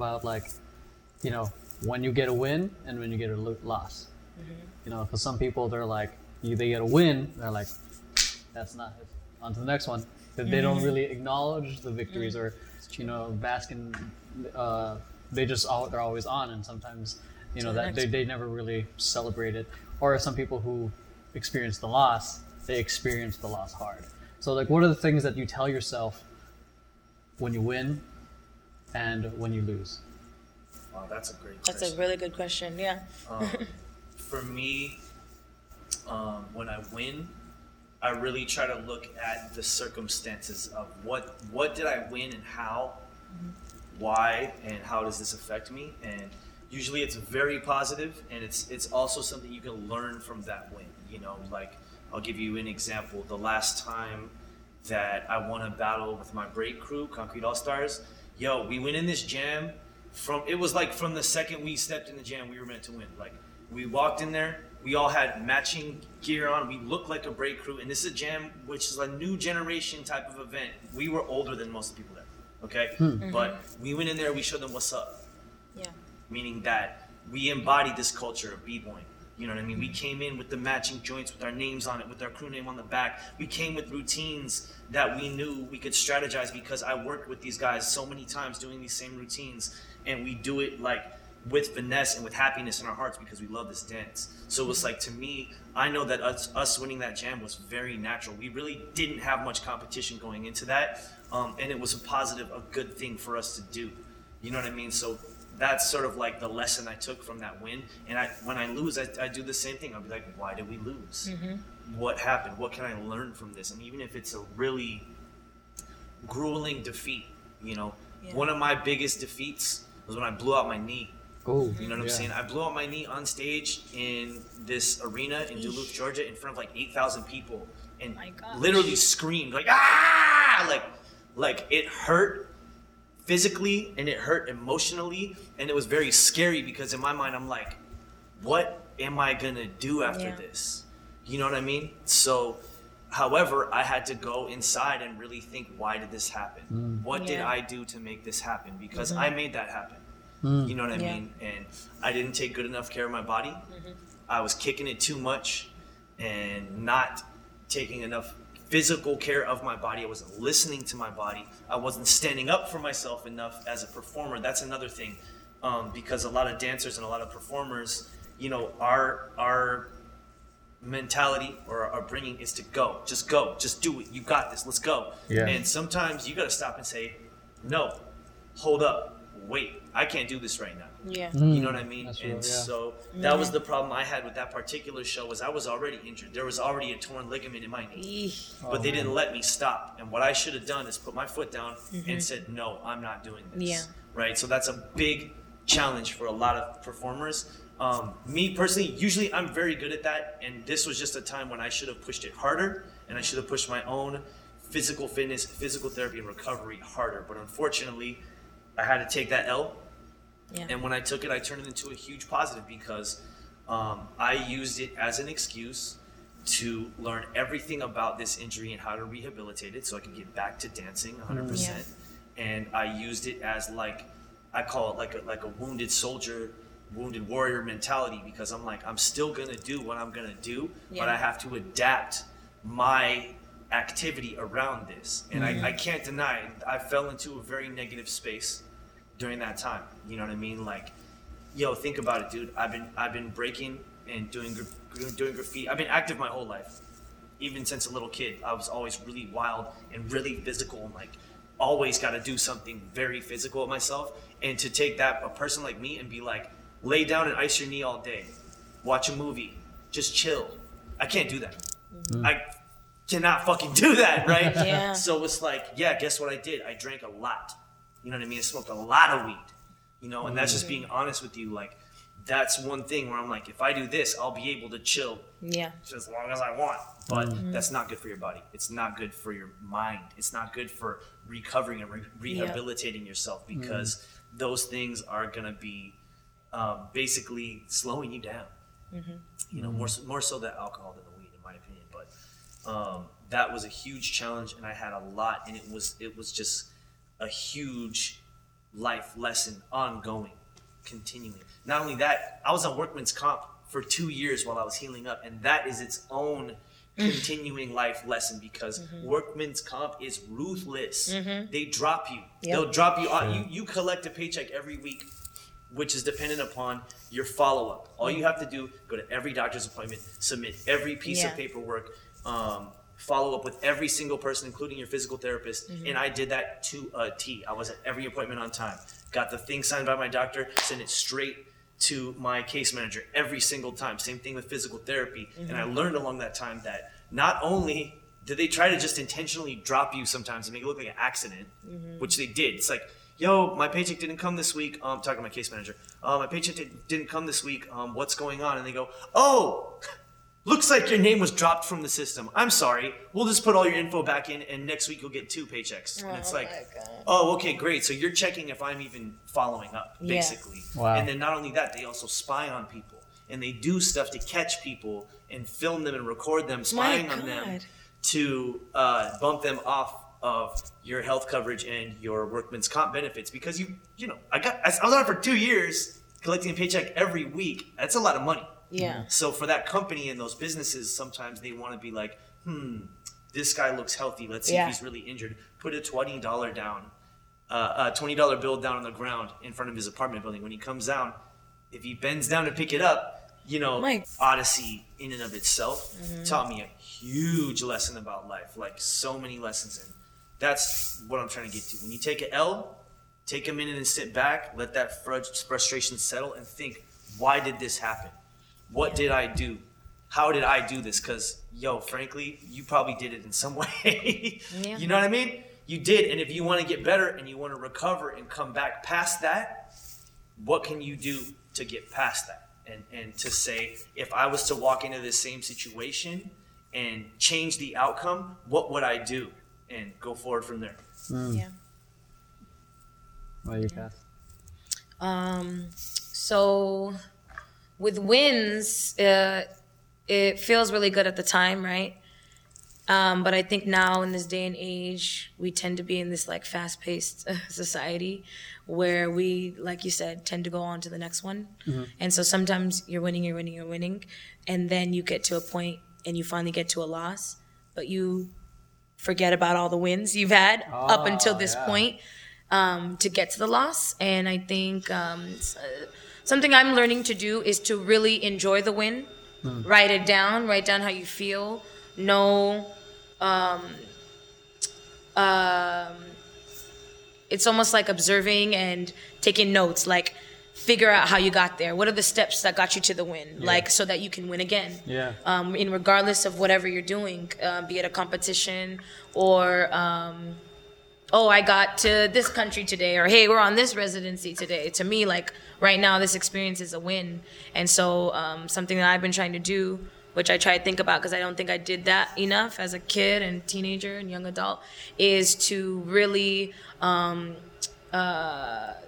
about like, you know, when you get a win and when you get a loss. Mm-hmm. You know, because some people, they're like, they get a win, they're like, that's not it. On to the next one. That mm-hmm. they don't really acknowledge the victories mm-hmm. or, you know, bask in, they just, they're always on, and sometimes, you know, that they never really celebrate it. Or some people who experience the loss, they experience the loss hard. So like, what are the things that you tell yourself when you win and when you lose? Wow, that's a great question. That's a really good question, yeah. For me, when I win, I really try to look at the circumstances of what did I win and how, mm-hmm. why, and how does this affect me? And usually it's very positive, and it's also something you can learn from that win. You know, like, I'll give you an example. The last time that I won a battle with my break crew, Concrete All-Stars, we went in this jam. It was like from the second we stepped in the jam, we were meant to win. Like, we walked in there, we all had matching gear on, we looked like a break crew, and this is a jam, which is a new generation type of event. We were older than most of the people there, okay? Mm-hmm. But we went in there, we showed them what's up. Yeah. Meaning that we embodied this culture of b-boying. You know what I mean? We came in with the matching joints, with our names on it, with our crew name on the back. We came with routines that we knew we could strategize, because I worked with these guys so many times doing these same routines, and we do it like with finesse and with happiness in our hearts because we love this dance. So it was like, to me, I know that us winning that jam was very natural. We really didn't have much competition going into that, and it was a good thing for us to do. You know what I mean? So that's sort of like the lesson I took from that win. And when I lose, I do the same thing. I'll be like, why did we lose? Mm-hmm. What happened? What can I learn from this? And even if it's a really grueling defeat, you know, one of my biggest defeats was when I blew out my knee. Oh, you know what I'm saying? I blew out my knee on stage in this arena in Duluth, Georgia, in front of like 8,000 people, and literally screamed like, ah, like it hurt physically and it hurt emotionally, and it was very scary because in my mind I'm like, what am I gonna do after this? You know what I mean? So however, I had to go inside and really think, why did this happen? What did I do to make this happen? Because I made that happen. You know what I mean? And I didn't take good enough care of my body. Mm-hmm. I was kicking it too much and not taking enough physical care of my body. I wasn't listening to my body. I wasn't standing up for myself enough as a performer. That's another thing, because a lot of dancers and a lot of performers, you know, our mentality or our bringing is to go. Just go. Just do it. You got this. Let's go. Yeah. And sometimes you got to stop and say, no, hold up. Wait, I can't do this right now. Yeah. You know what I mean? That's and real, so that was the problem I had with that particular show, was I was already injured. There was already a torn ligament in my knee, but they didn't let me stop. And what I should have done is put my foot down and said, no, I'm not doing this. Yeah. Right. So that's a big challenge for a lot of performers. Me personally, usually I'm very good at that. And this was just a time when I should have pushed it harder, and I should have pushed my own physical fitness, physical therapy and recovery harder. But unfortunately, I had to take that L. Yeah. And when I took it, I turned it into a huge positive, because I used it as an excuse to learn everything about this injury and how to rehabilitate it so I could get back to dancing 100%. Yeah. And I used it as, like, I call it like a wounded soldier, wounded warrior mentality, because I'm like, I'm still going to do what I'm going to do, but I have to adapt my activity around this. And I can't deny it. I fell into a very negative space during that time. You know what I mean? Like, yo, think about it, dude. I've been breaking and doing graffiti. I've been active my whole life. Even since a little kid, I was always really wild and really physical, and like always got to do something very physical of myself. And to take that, a person like me, and be like, lay down and ice your knee all day, watch a movie, just chill. I can't do that. Mm-hmm. I cannot fucking do that, right? Yeah. So it's like, guess what I did? I drank a lot. You know what I mean? I smoked a lot of weed, you know, and that's just being honest with you. Like, that's one thing where I'm like, if I do this, I'll be able to chill as long as I want. But that's not good for your body. It's not good for your mind. It's not good for recovering and rehabilitating yourself, because those things are going to be basically slowing you down, you know, more so than alcohol than the weed, in my opinion. But that was a huge challenge, and I had a lot, and it was just a huge life lesson, ongoing, continuing. Not only that, I was on workman's comp for 2 years while I was healing up, and that is its own continuing life lesson, because workman's comp is ruthless. They drop you. Yep. They'll drop you on. You collect a paycheck every week, which is dependent upon your follow-up. All you have to do, go to every doctor's appointment, submit every piece of paperwork, follow up with every single person, including your physical therapist. And I did that to a T. I was at every appointment on time. Got the thing signed by my doctor, sent it straight to my case manager every single time. Same thing with physical therapy. And I learned along that time that not only did they try to just intentionally drop you sometimes and make it look like an accident, which they did. It's like, yo, my paycheck didn't come this week. I'm talking to my case manager. My paycheck didn't come this week. What's going on? And they go, oh, looks like your name was dropped from the system. I'm sorry. We'll just put all your info back in, and next week you'll get 2 paychecks. Oh, and it's like, oh, okay, great. So you're checking if I'm even following up, basically. Yeah. Wow. And then not only that, they also spy on people. And they do stuff to catch people and film them and record them, spying on them to bump them off of your health coverage and your workman's comp benefits, because you know, I was on it for 2 years, collecting a paycheck every week. That's a lot of money. Yeah. So for that company and those businesses, sometimes they want to be like, this guy looks healthy. Let's see if he's really injured. Put a $20 down, a $20 bill down on the ground in front of his apartment building. When he comes down, if he bends down to pick it up, you know, Odyssey in and of itself taught me a huge lesson about life. Like so many lessons in. That's what I'm trying to get to. When you take an L, take a minute and sit back, let that frustration settle and think, why did this happen? What did I do? How did I do this? Because, yo, frankly, you probably did it in some way. You know what I mean? You did. And if you want to get better and you want to recover and come back past that, what can you do to get past that? And to say, if I was to walk into this same situation and change the outcome, what would I do? And go forward from there. Yeah. What are your path? So with wins, it feels really good at the time, right? But I think now in this day and age, we tend to be in this like fast-paced society where we, like you said, tend to go on to the next one. And so sometimes you're winning. And then you get to a point and you finally get to a loss, but you forget about all the wins you've had up until this point to get to the loss. And I think something I'm learning to do is to really enjoy the win, write down how you feel, know. It's almost like observing and taking notes, like figure out how you got there. What are the steps that got you to the win? Yeah. Like, so that you can win again. Yeah. In regardless of whatever you're doing, be it a competition or, I got to this country today, or hey, we're on this residency today. To me, like right now, this experience is a win. And so something that I've been trying to do, which I try to think about because I don't think I did that enough as a kid and teenager and young adult, is to really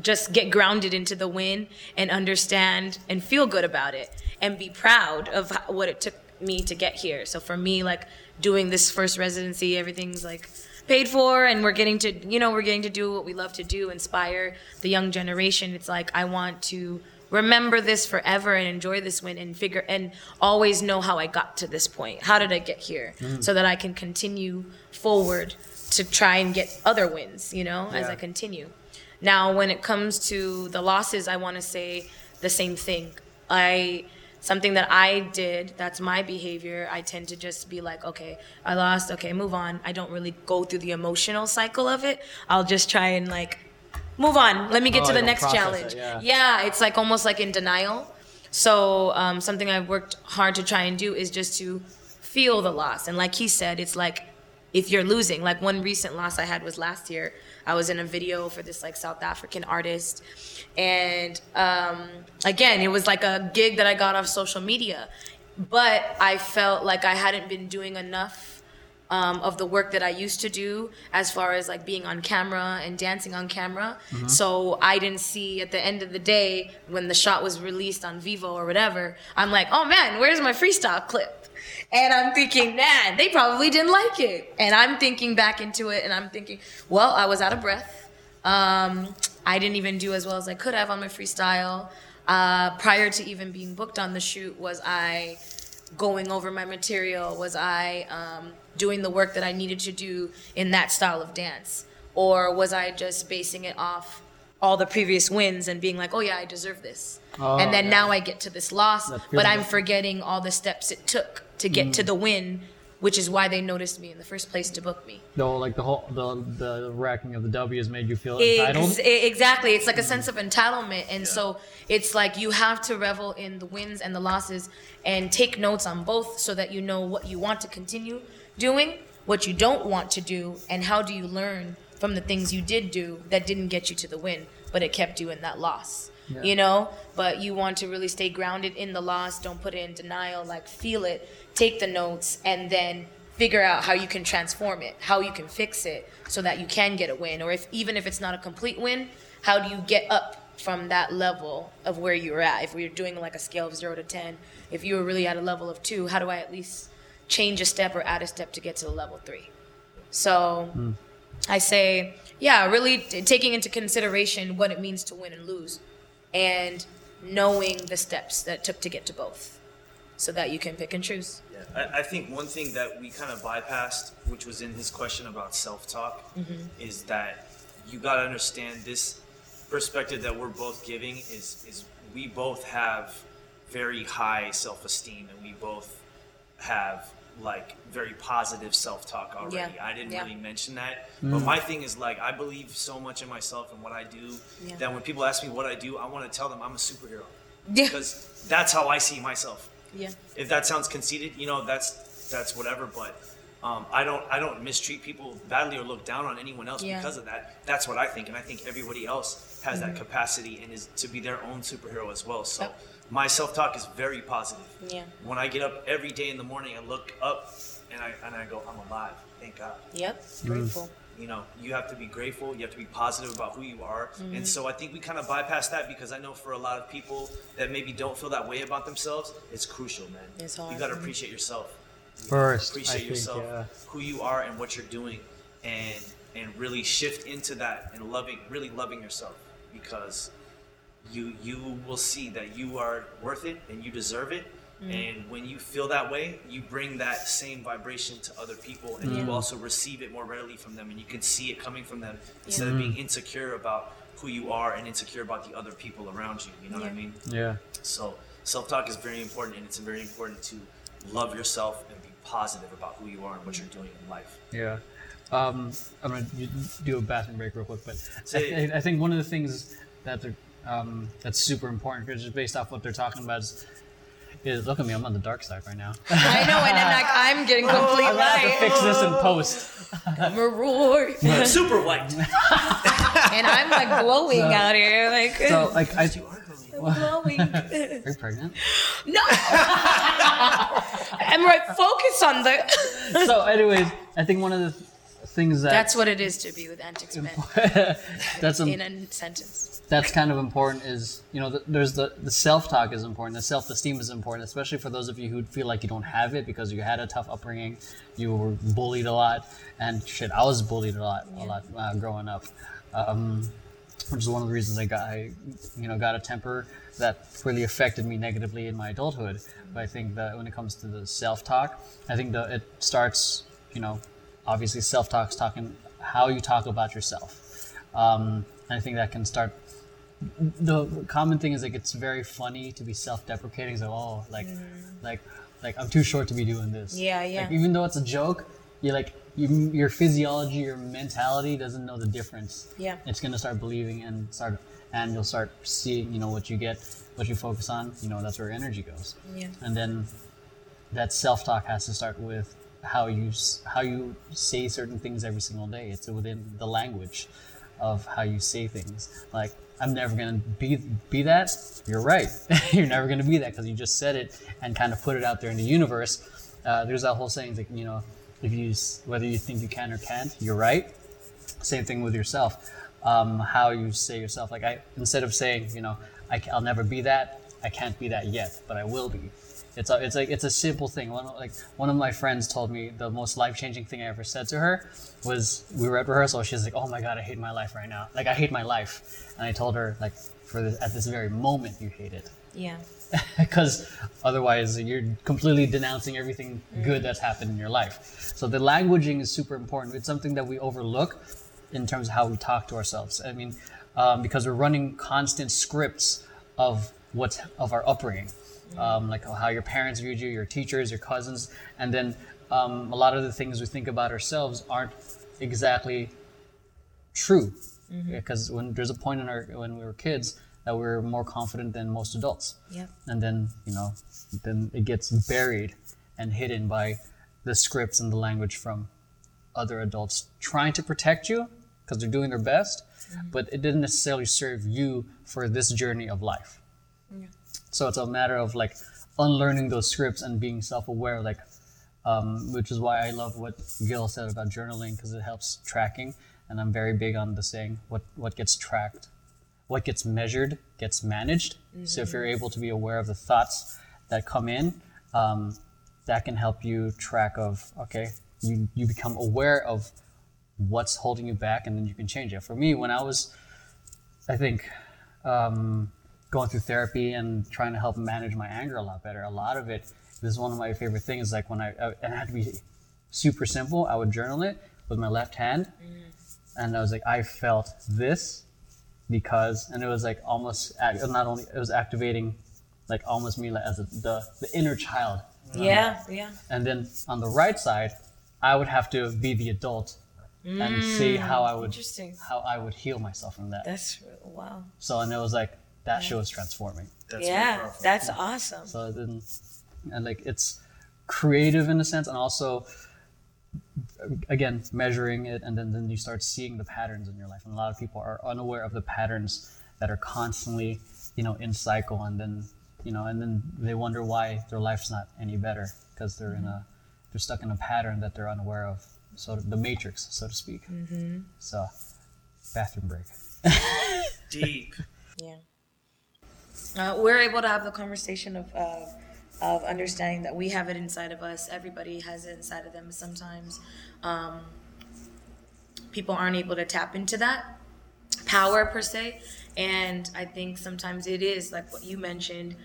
just get grounded into the win and understand and feel good about it and be proud of what it took me to get here. So for me, like doing this first residency, everything's like paid for, and we're getting to do what we love to do, inspire the young generation. It's like, I want to remember this forever and enjoy this win and figure and always know how I got to this point. How did I get here? So that I can continue forward to try and get other wins, as I continue. Now, when it comes to the losses, I want to say the same thing. Something that I did, that's my behavior, I tend to just be like, okay, I lost, okay, move on. I don't really go through the emotional cycle of it. I'll just try and like, move on. Let me get to the next challenge. Yeah, it's like almost like in denial. So something I've worked hard to try and do is just to feel the loss. And like he said, it's like, if you're losing, like one recent loss I had was last year. I was in a video for this like South African artist. And again, it was like a gig that I got off social media, but I felt like I hadn't been doing enough of the work that I used to do as far as like being on camera and dancing on camera. So I didn't see at the end of the day when the shot was released on Vivo or whatever, I'm like, oh man, where's my freestyle clip? And I'm thinking, man, they probably didn't like it. And I'm thinking back into it, and I'm thinking, well, I was out of breath. I didn't even do as well as I could have on my freestyle. Prior to even being booked on the shoot, was I going over my material? Was I doing the work that I needed to do in that style of dance? Or was I just basing it off all the previous wins and being like, oh yeah, I deserve this. Oh, and then now I get to this loss, but I'm forgetting all the steps it took to get to the win, which is why they noticed me in the first place to book me. No, like the racking of the W's made you feel entitled? Exactly. It's like a sense of entitlement. And so it's like you have to revel in the wins and the losses and take notes on both so that you know what you want to continue doing, what you don't want to do, and how do you learn from the things you did do that didn't get you to the win, but it kept you in that loss, you know? But you want to really stay grounded in the loss. Don't put it in denial, like feel it, take the notes, and then figure out how you can transform it, how you can fix it so that you can get a win. Or if even if it's not a complete win, how do you get up from that level of where you were at? If we were doing like a scale of 0 to 10, if you were really at a level of 2, how do I at least change a step or add a step to get to the level 3? So... I say, yeah, really taking into consideration what it means to win and lose and knowing the steps that it took to get to both so that you can pick and choose. Yeah, I think one thing that we kind of bypassed, which was in his question about self-talk, is that you got to understand this perspective that we're both giving is we both have very high self-esteem and we both have like very positive self-talk already. I didn't really mention that, but my thing is like I believe so much in myself and what I do that when people ask me what I do, I want to tell them I'm a superhero because that's how I see myself. If that sounds conceited, you know, that's whatever, but I don't mistreat people badly or look down on anyone else because of that. That's what I think, and I think everybody else has that capacity and is to be their own superhero as well. So my self-talk is very positive. When I get up every day in the morning and look up and I go, I'm alive, thank God. Grateful. You know, you have to be grateful. You have to be positive about who you are. And so I think we kind of bypass that because I know for a lot of people that maybe don't feel that way about themselves, it's crucial, man. It's hard. You got to appreciate yourself. First, appreciate yourself, who you are and what you're doing, and really shift into that and really loving yourself, because you will see that you are worth it and you deserve it. And when you feel that way, you bring that same vibration to other people, and you also receive it more readily from them, and you can see it coming from them instead of being insecure about who you are and insecure about the other people around you. You know what I mean? Yeah. So self-talk is very important, and it's very important to love yourself and be positive about who you are and what you're doing in life. Yeah. I'm going to do a bathroom break real quick, but I think one of the things that that's super important, because just based off what they're talking about is look at me, I'm on the dark side right now. I know, and then like, I'm getting complete light. I have to fix this in post. I'm super white. And I'm like glowing out here. Like, so like I do. Glowing. Are you pregnant? No. I'm right. Focus on the. So, anyways, I think one of the things that's what it is to be with antics men. That's in a sentence. That's kind of important. Is, you know, there's the self-talk is important. The self-esteem is important, especially for those of you who feel like you don't have it because you had a tough upbringing, you were bullied a lot, and shit, I was bullied a lot growing up. Which is one of the reasons I got a temper that really affected me negatively in my adulthood. But I think that when it comes to the self-talk, I think that it starts, you know, obviously self-talk's talking how you talk about yourself. And I think that can start. The common thing is like it's very funny to be self-deprecating. So like I'm too short to be doing this. Yeah. Like, even though it's a joke, you're like. Your physiology, your mentality doesn't know the difference. Yeah, it's gonna start believing and you'll start seeing, you know, what you get, what you focus on. You know, that's where energy goes. Yeah, and then that self-talk has to start with how you say certain things every single day. It's within the language of how you say things. Like, I'm never gonna be that. You're right. You're never gonna be that because you just said it and kind of put it out there in the universe. There's that whole saying that, you know. Whether you think you can or can't, you're right. Same thing with yourself. How you say yourself. Like, instead of saying, you know, I'll never be that, I can't be that yet, but I will be. It's a simple thing. One of my friends told me the most life-changing thing I ever said to her was, we were at rehearsal. She's like, "Oh my God, I hate my life right now. Like, I hate my life." And I told her, like, at this very moment, you hate it. Yeah. Because otherwise you're completely denouncing everything good that's happened in your life. So the languaging is super important. It's something that we overlook in terms of how we talk to ourselves. I mean, because we're running constant scripts of our upbringing, like how your parents viewed you, your teachers, your cousins, and then a lot of the things we think about ourselves aren't exactly true. Because when there's a point when we were kids that we were more confident than most adults, and then then it gets buried and hidden by the scripts and the language from other adults trying to protect you because they're doing their best, but it didn't necessarily serve you for this journey of life. So it's a matter of like unlearning those scripts and being self-aware, like which is why I love what Gil said about journaling, because it helps tracking. And I'm very big on the saying, what gets tracked, what gets measured, gets managed. So if you're able to be aware of the thoughts that come in, that can help you track of, okay, you become aware of what's holding you back, and then you can change it. For me, when I was, I think, going through therapy and trying to help manage my anger a lot better, a lot of it, this is one of my favorite things, like when I had to be super simple, I would journal it with my left hand. And I was like, I felt this because, and it was like almost, not only, it was activating like almost me as the inner child. Yeah. And then on the right side, I would have to be the adult and see how I would heal myself from that. That's, wow. So, and it was like, that show is transforming. That's awesome. So then, and like, it's creative in a sense, and also, again, measuring it, and then you start seeing the patterns in your life. And a lot of people are unaware of the patterns that are constantly, in cycle, and then, and then they wonder why their life's not any better, because they're stuck in a pattern that they're unaware of, sort of the matrix, so to speak. So, bathroom break. Deep. Yeah. We're able to have the conversation of understanding that we have it inside of us. Everybody has it inside of them. Sometimes people aren't able to tap into that power per se. And I think sometimes it is like what you mentioned.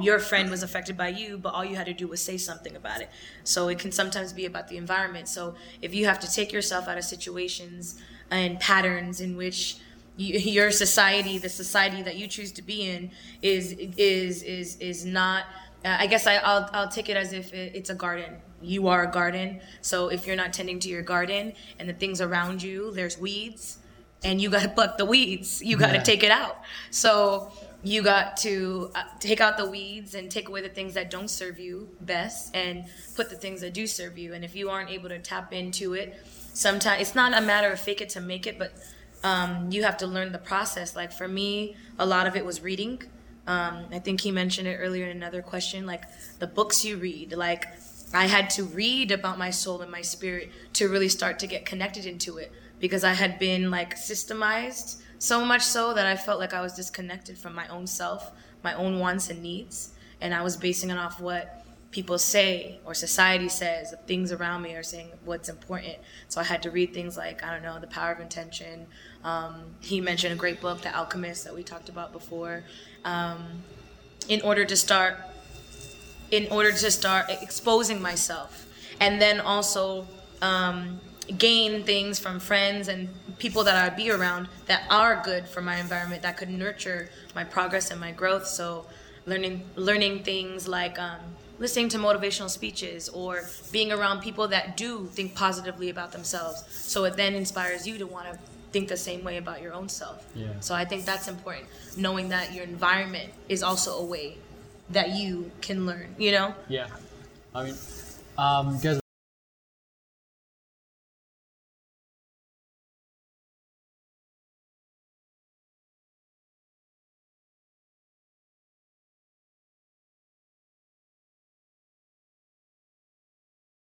Your friend was affected by you, but all you had to do was say something about it. So it can sometimes be about the environment. So if you have to take yourself out of situations and patterns in which your society, the society that you choose to be in, is not. I guess I'll take it as if it's a garden. You are a garden. So if you're not tending to your garden and the things around you, there's weeds, and you gotta pluck the weeds. You gotta take it out. So you got to take out the weeds and take away the things that don't serve you best, and put the things that do serve you. And if you aren't able to tap into it, sometimes it's not a matter of fake it to make it, but you have to learn the process. Like for me, a lot of it was reading. I think he mentioned it earlier in another question, like the books you read. Like I had to read about my soul and my spirit to really start to get connected into it, because I had been like systemized so much so that I felt like I was disconnected from my own self, my own wants and needs. And I was basing it off what people say or society says, the things around me are saying what's important. So I had to read things like, I don't know, The Power of Intention. He mentioned a great book, The Alchemist, that we talked about before, in order to start exposing myself, and then also gain things from friends and people that I'd be around that are good for my environment, that could nurture my progress and my growth. So learning things like listening to motivational speeches, or being around people that do think positively about themselves. So it then inspires you to want to think the same way about your own self. Yeah. So I think that's important, knowing that your environment is also a way that you can learn, Yeah. I mean, guys,